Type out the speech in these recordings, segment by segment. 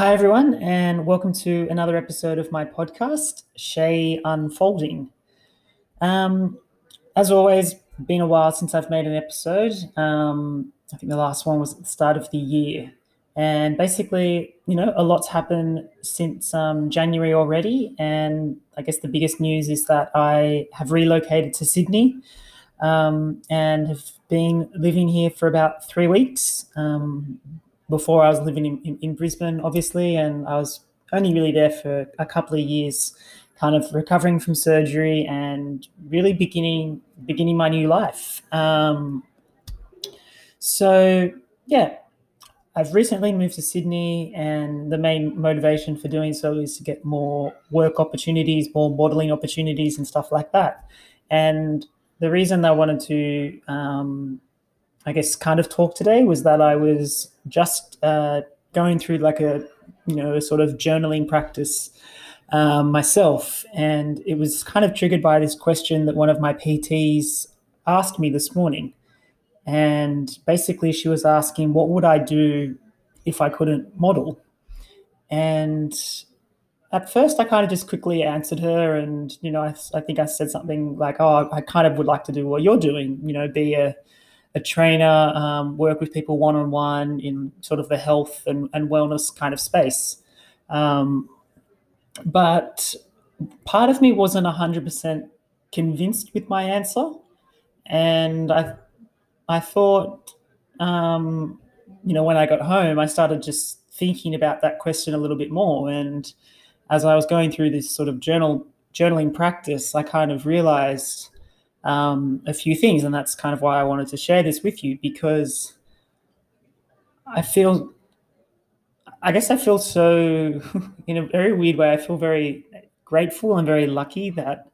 Hi, everyone, and welcome to another episode of my podcast, Chaye Unfolding. As always, been a while since I've made an episode. I think the last one was at the start of the year. And basically, a lot's happened since January already. And I guess the biggest news is that I have relocated to Sydney and have been living here for about 3 weeks. Before I was living in Brisbane, obviously, and I was only really there for a couple of years, kind of recovering from surgery and really beginning my new life. I've recently moved to Sydney, and the main motivation for doing so is to get more work opportunities, more modelling opportunities and stuff like that. And the reason I wanted to talk today was that I was just going through like a sort of journaling practice myself. And it was kind of triggered by this question that one of my PTs asked me this morning. And basically she was asking, what would I do if I couldn't model? And at first I kind of just quickly answered her. And, I think I said something like, oh, I kind of would like to do what you're doing, be a trainer, work with people one-on-one in sort of the health and wellness kind of space. But part of me wasn't 100% convinced with my answer. And I thought, when I got home, I started just thinking about that question a little bit more. And as I was going through this sort of journaling practice, I kind of realized a few things, and that's kind of why I wanted to share this with you, because I feel so, in a very weird way, I feel very grateful and very lucky that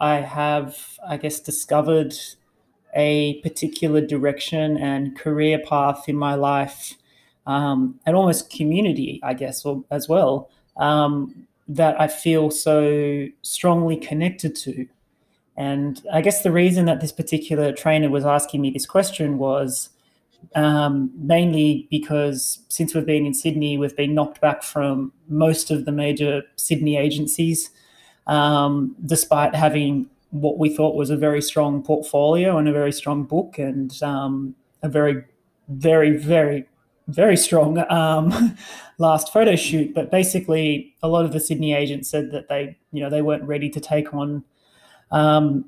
I have, discovered a particular direction and career path in my life, and almost community, as well, that I feel so strongly connected to. And I guess the reason that this particular trainer was asking me this question was mainly because since we've been in Sydney, we've been knocked back from most of the major Sydney agencies, despite having what we thought was a very strong portfolio and a very strong book and a very, very, very, very strong last photo shoot. But basically, a lot of the Sydney agents said that they, they weren't ready to take on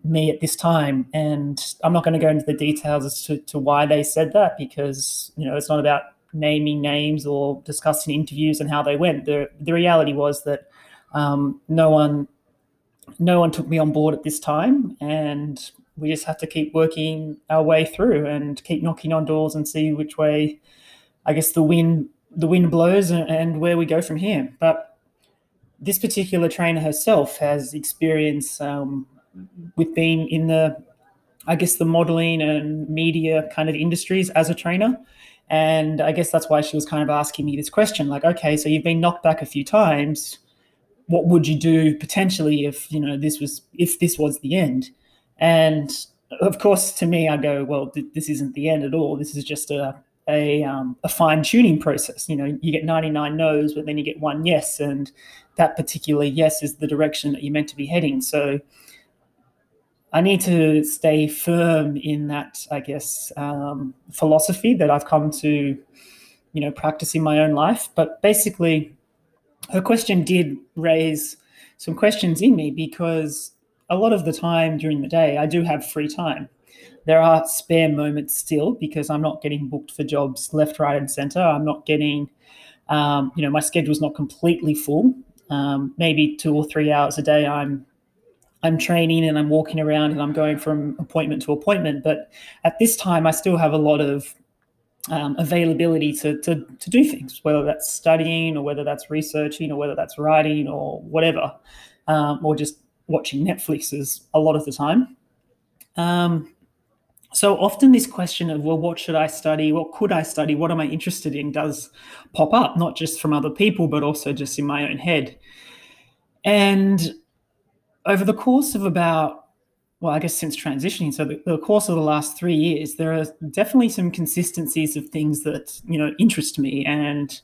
me at this time. And I'm not going to go into the details as to why they said that, because it's not about naming names or discussing interviews and how they went. The reality was that no one took me on board at this time, and we just had to keep working our way through and keep knocking on doors and see which way the wind blows and where we go from here. But this particular trainer herself has experience with being in the modeling and media kind of industries as a trainer. And I guess that's why she was kind of asking me this question, like, okay, so you've been knocked back a few times. What would you do potentially if this was the end? And of course, to me, I go, well, this isn't the end at all. This is just a fine tuning process. You get 99 no's, but then you get one yes. And that particular yes is the direction that you're meant to be heading. So I need to stay firm in that, philosophy that I've come to, practice in my own life. But basically, her question did raise some questions in me, because a lot of the time during the day, I do have free time. There are spare moments still, because I'm not getting booked for jobs left, right, and centre. I'm not getting, my schedule's not completely full. Maybe 2 or 3 hours a day I'm training and I'm walking around and I'm going from appointment to appointment. But at this time, I still have a lot of availability to do things, whether that's studying or whether that's researching or whether that's writing or whatever, or just watching Netflix is a lot of the time. So often this question of, well, what should I study? What could I study? What am I interested in does pop up, not just from other people, but also just in my own head. And over the course of since transitioning, so the course of the last 3 years, there are definitely some consistencies of things that, interest me. And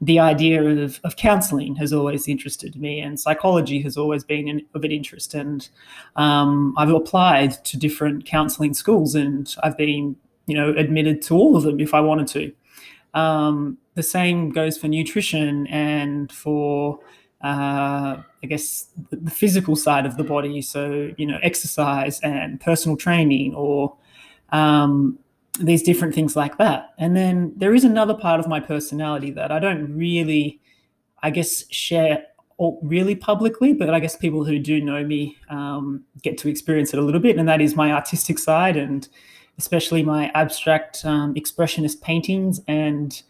the idea of counselling has always interested me, and psychology has always been of an interest. And I've applied to different counselling schools, and I've been, admitted to all of them if I wanted to. The same goes for nutrition and for, I guess, the physical side of the body. So, exercise and personal training or these different things like that. And then there is another part of my personality that I don't really, share really publicly, but I guess people who do know me get to experience it a little bit. And that is my artistic side, and especially my abstract expressionist paintings. And,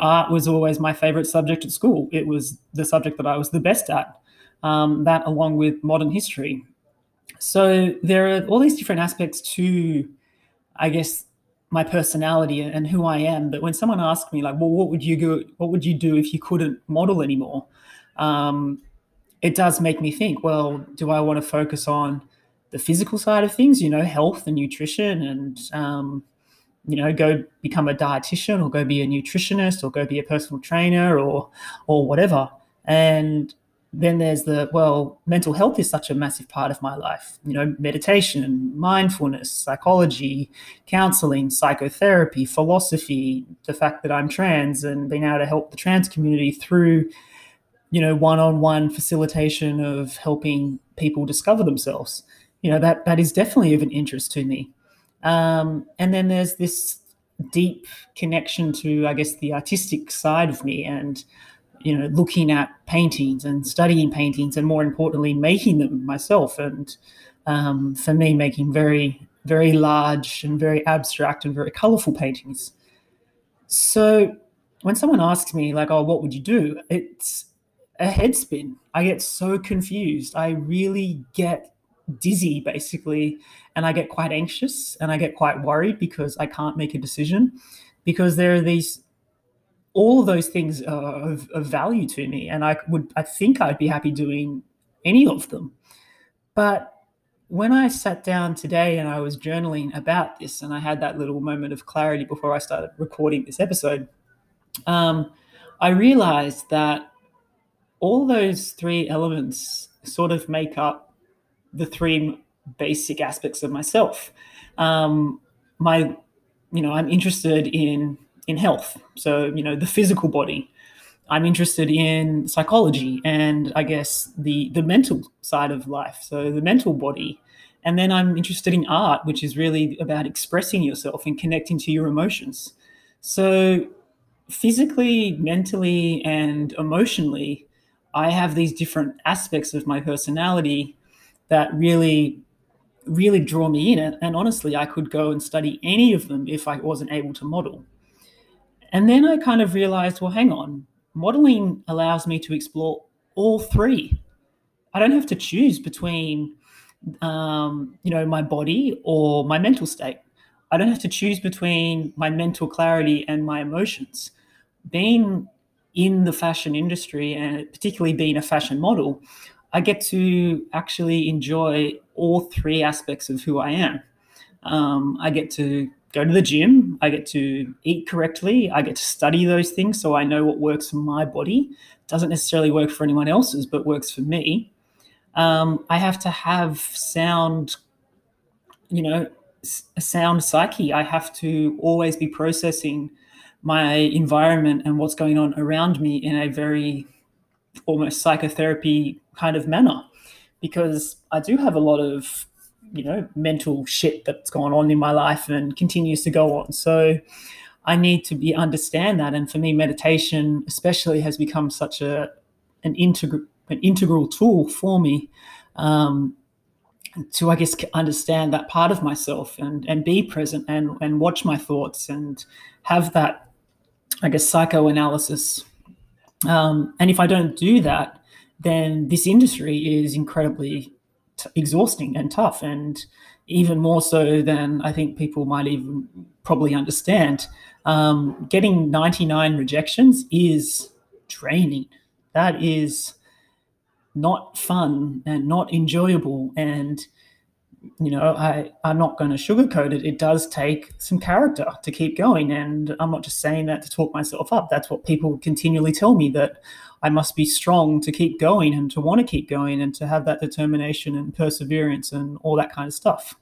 art was always my favorite subject at school. It was the subject that I was the best at, that along with modern history. So there are all these different aspects to, my personality and who I am. But when someone asks me, what would you do if you couldn't model anymore? It does make me think, well, do I want to focus on the physical side of things, health and nutrition, and, go become a dietitian, or go be a nutritionist, or go be a personal trainer, or whatever. And then there's mental health is such a massive part of my life, meditation, mindfulness, psychology, counseling, psychotherapy, philosophy, the fact that I'm trans and being able to help the trans community through, one-on-one facilitation of helping people discover themselves. That is definitely of an interest to me. And then there's this deep connection to, the artistic side of me, and, looking at paintings and studying paintings, and more importantly, making them myself. And for me, making very, very large and very abstract and very colourful paintings. So when someone asks me, what would you do? It's a head spin. I get so confused. I really get dizzy, basically, and I get quite anxious, and I get quite worried because I can't make a decision, because there are these... all of those things are of value to me, and I think I'd be happy doing any of them. But when I sat down today and I was journaling about this, and I had that little moment of clarity before I started recording this episode, I realized that all those three elements sort of make up the three basic aspects of myself. I'm interested in health, so, the physical body. I'm interested in psychology and the mental side of life, so the mental body. And then I'm interested in art, which is really about expressing yourself and connecting to your emotions. So physically, mentally, and emotionally, I have these different aspects of my personality that really, really draw me in. And honestly, I could go and study any of them if I wasn't able to model. And then I kind of realized, well, hang on, modeling allows me to explore all three. I don't have to choose between, my body or my mental state. I don't have to choose between my mental clarity and my emotions. Being in the fashion industry, and particularly being a fashion model, I get to actually enjoy all three aspects of who I am. I get to go to the gym, I get to eat correctly, I get to study those things so I know what works for my body. Doesn't necessarily work for anyone else's, but works for me. I have to have sound, a sound psyche. I have to always be processing my environment and what's going on around me in a very almost psychotherapy kind of manner, because I do have a lot of mental shit that's gone on in my life and continues to go on. So I need to understand that. And for me, meditation especially has become such an integral tool for me to, understand that part of myself and be present and watch my thoughts and have that, psychoanalysis. And if I don't do that, then this industry is incredibly exhausting and tough, and even more so than I think people might even probably understand. Getting 99 rejections is draining. That is not fun and not enjoyable, and you know, I'm not going to sugarcoat it. It does take some character to keep going. And I'm not just saying that to talk myself up. That's what people continually tell me, that I must be strong to keep going and to want to keep going and to have that determination and perseverance and all that kind of stuff.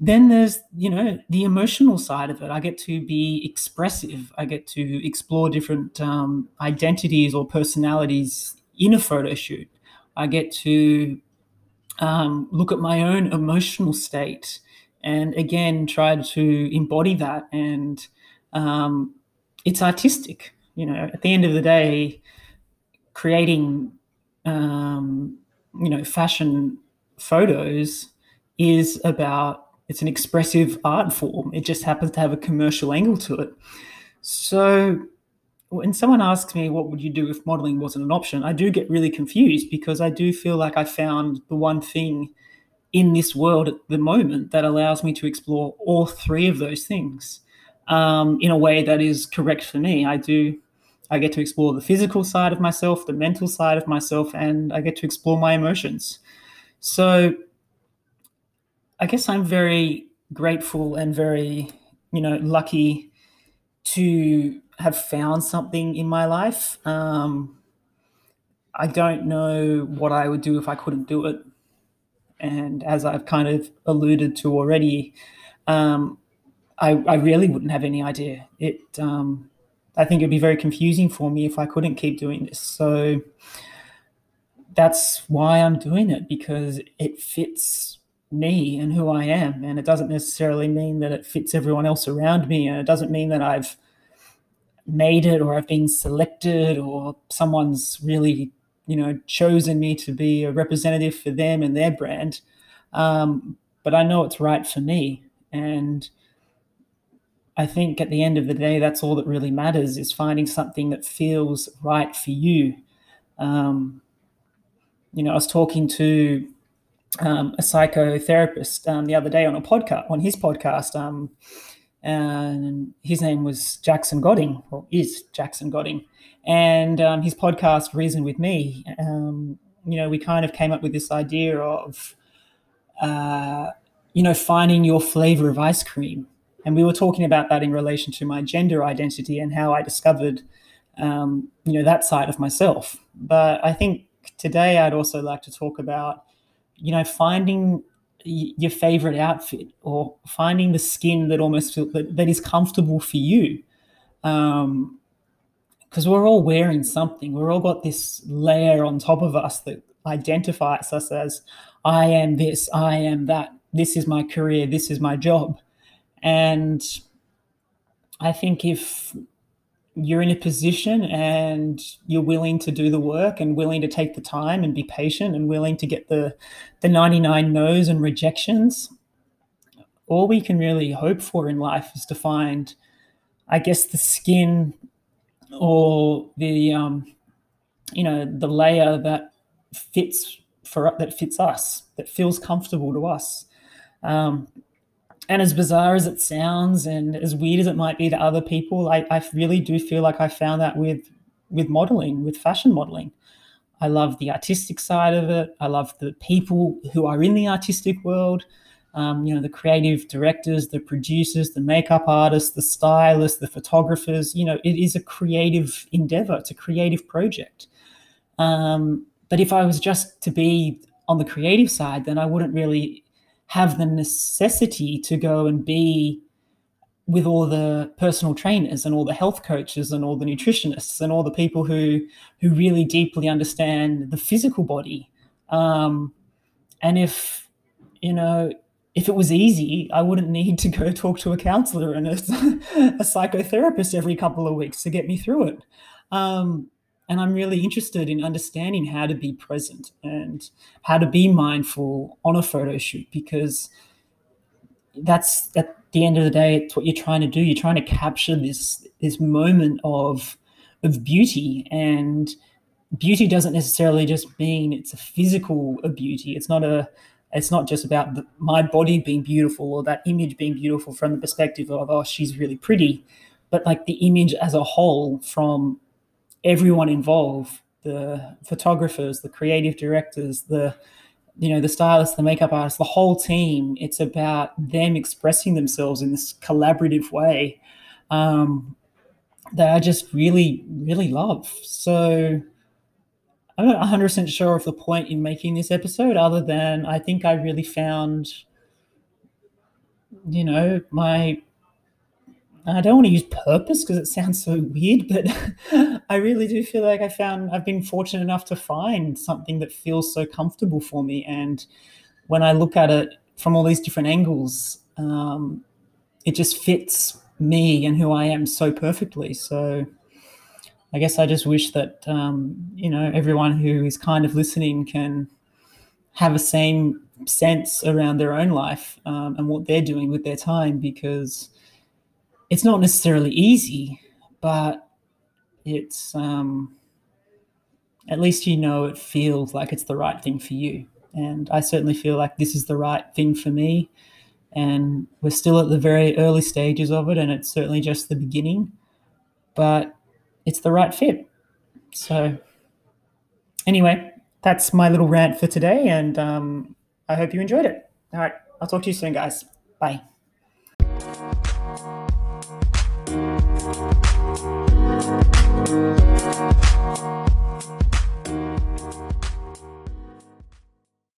Then there's, you know, the emotional side of it. I get to be expressive. I get to explore different identities or personalities in a photo shoot. I get to look at my own emotional state and, again, try to embody that. And it's artistic. You know, at the end of the day, creating, you know, fashion photos is about, it's an expressive art form. It just happens to have a commercial angle to it. So when someone asks me, what would you do if modeling wasn't an option? I do get really confused, because I do feel like I found the one thing in this world at the moment that allows me to explore all three of those things in a way that is correct for me. I get to explore the physical side of myself, the mental side of myself, and I get to explore my emotions. So I guess I'm very grateful and very, you know, lucky to have found something in my life. I don't know what I would do if I couldn't do it. And as I've kind of alluded to already, I really wouldn't have any idea. I think it'd be very confusing for me if I couldn't keep doing this. So that's why I'm doing it, because it fits me and who I am, and it doesn't necessarily mean that it fits everyone else around me, and it doesn't mean that I've made it or I've been selected or someone's really, you know, chosen me to be a representative for them and their brand, but I know it's right for me. And I think at the end of the day, that's all that really matters, is finding something that feels right for you. You know, I was talking to a psychotherapist the other day on his podcast, and his name was Jackson Godding, or is Jackson Godding, and his podcast Reason With Me. You know, we kind of came up with this idea of you know, finding your flavor of ice cream, and we were talking about that in relation to my gender identity and how I discovered you know, that side of myself. But I think today I'd also like to talk about, you know, finding your favorite outfit, or finding the skin that almost that is comfortable for you. Because we're all wearing something. We're all got this layer on top of us that identifies us as, I am this, I am that, this is my career, this is my job. And I think if you're in a position and you're willing to do the work and willing to take the time and be patient and willing to get the 99 no's and rejections, all we can really hope for in life is to find, I guess, the skin or the, you know, the layer that fits us, that feels comfortable to us. And as bizarre as it sounds and as weird as it might be to other people, I really do feel like I found that with modeling, with fashion modeling. I love the artistic side of it. I love the people who are in the artistic world, you know, the creative directors, the producers, the makeup artists, the stylists, the photographers. You know, it is a creative endeavor. It's a creative project. But if I was just to be on the creative side, then I wouldn't really have the necessity to go and be with all the personal trainers and all the health coaches and all the nutritionists and all the people who really deeply understand the physical body. And if, you know, if it was easy, I wouldn't need to go talk to a counselor and a psychotherapist every couple of weeks to get me through it. And I'm really interested in understanding how to be present and how to be mindful on a photo shoot, because that's, at the end of the day, it's what you're trying to do. You're trying to capture this moment of beauty, and beauty doesn't necessarily just mean it's a physical beauty. It's not just about my body being beautiful or that image being beautiful from the perspective of, oh, she's really pretty, but like the image as a whole from everyone involved, the photographers, the creative directors, the you know, the stylist, the makeup artist, the whole team. It's about them expressing themselves in this collaborative way that I just really, really love. So I'm not 100% sure of the point in making this episode, other than I think I really found, you know, my, I don't want to use purpose because it sounds so weird, but I really do feel like I've been fortunate enough to find something that feels so comfortable for me. And when I look at it from all these different angles, it just fits me and who I am so perfectly. So I guess I just wish that, you know, everyone who is kind of listening can have the same sense around their own life and what they're doing with their time, because it's not necessarily easy, but it's at least, you know, it feels like it's the right thing for you. And I certainly feel like this is the right thing for me. And we're still at the very early stages of it, and it's certainly just the beginning, but it's the right fit. So anyway, that's my little rant for today, and I hope you enjoyed it. All right, I'll talk to you soon, guys. Bye.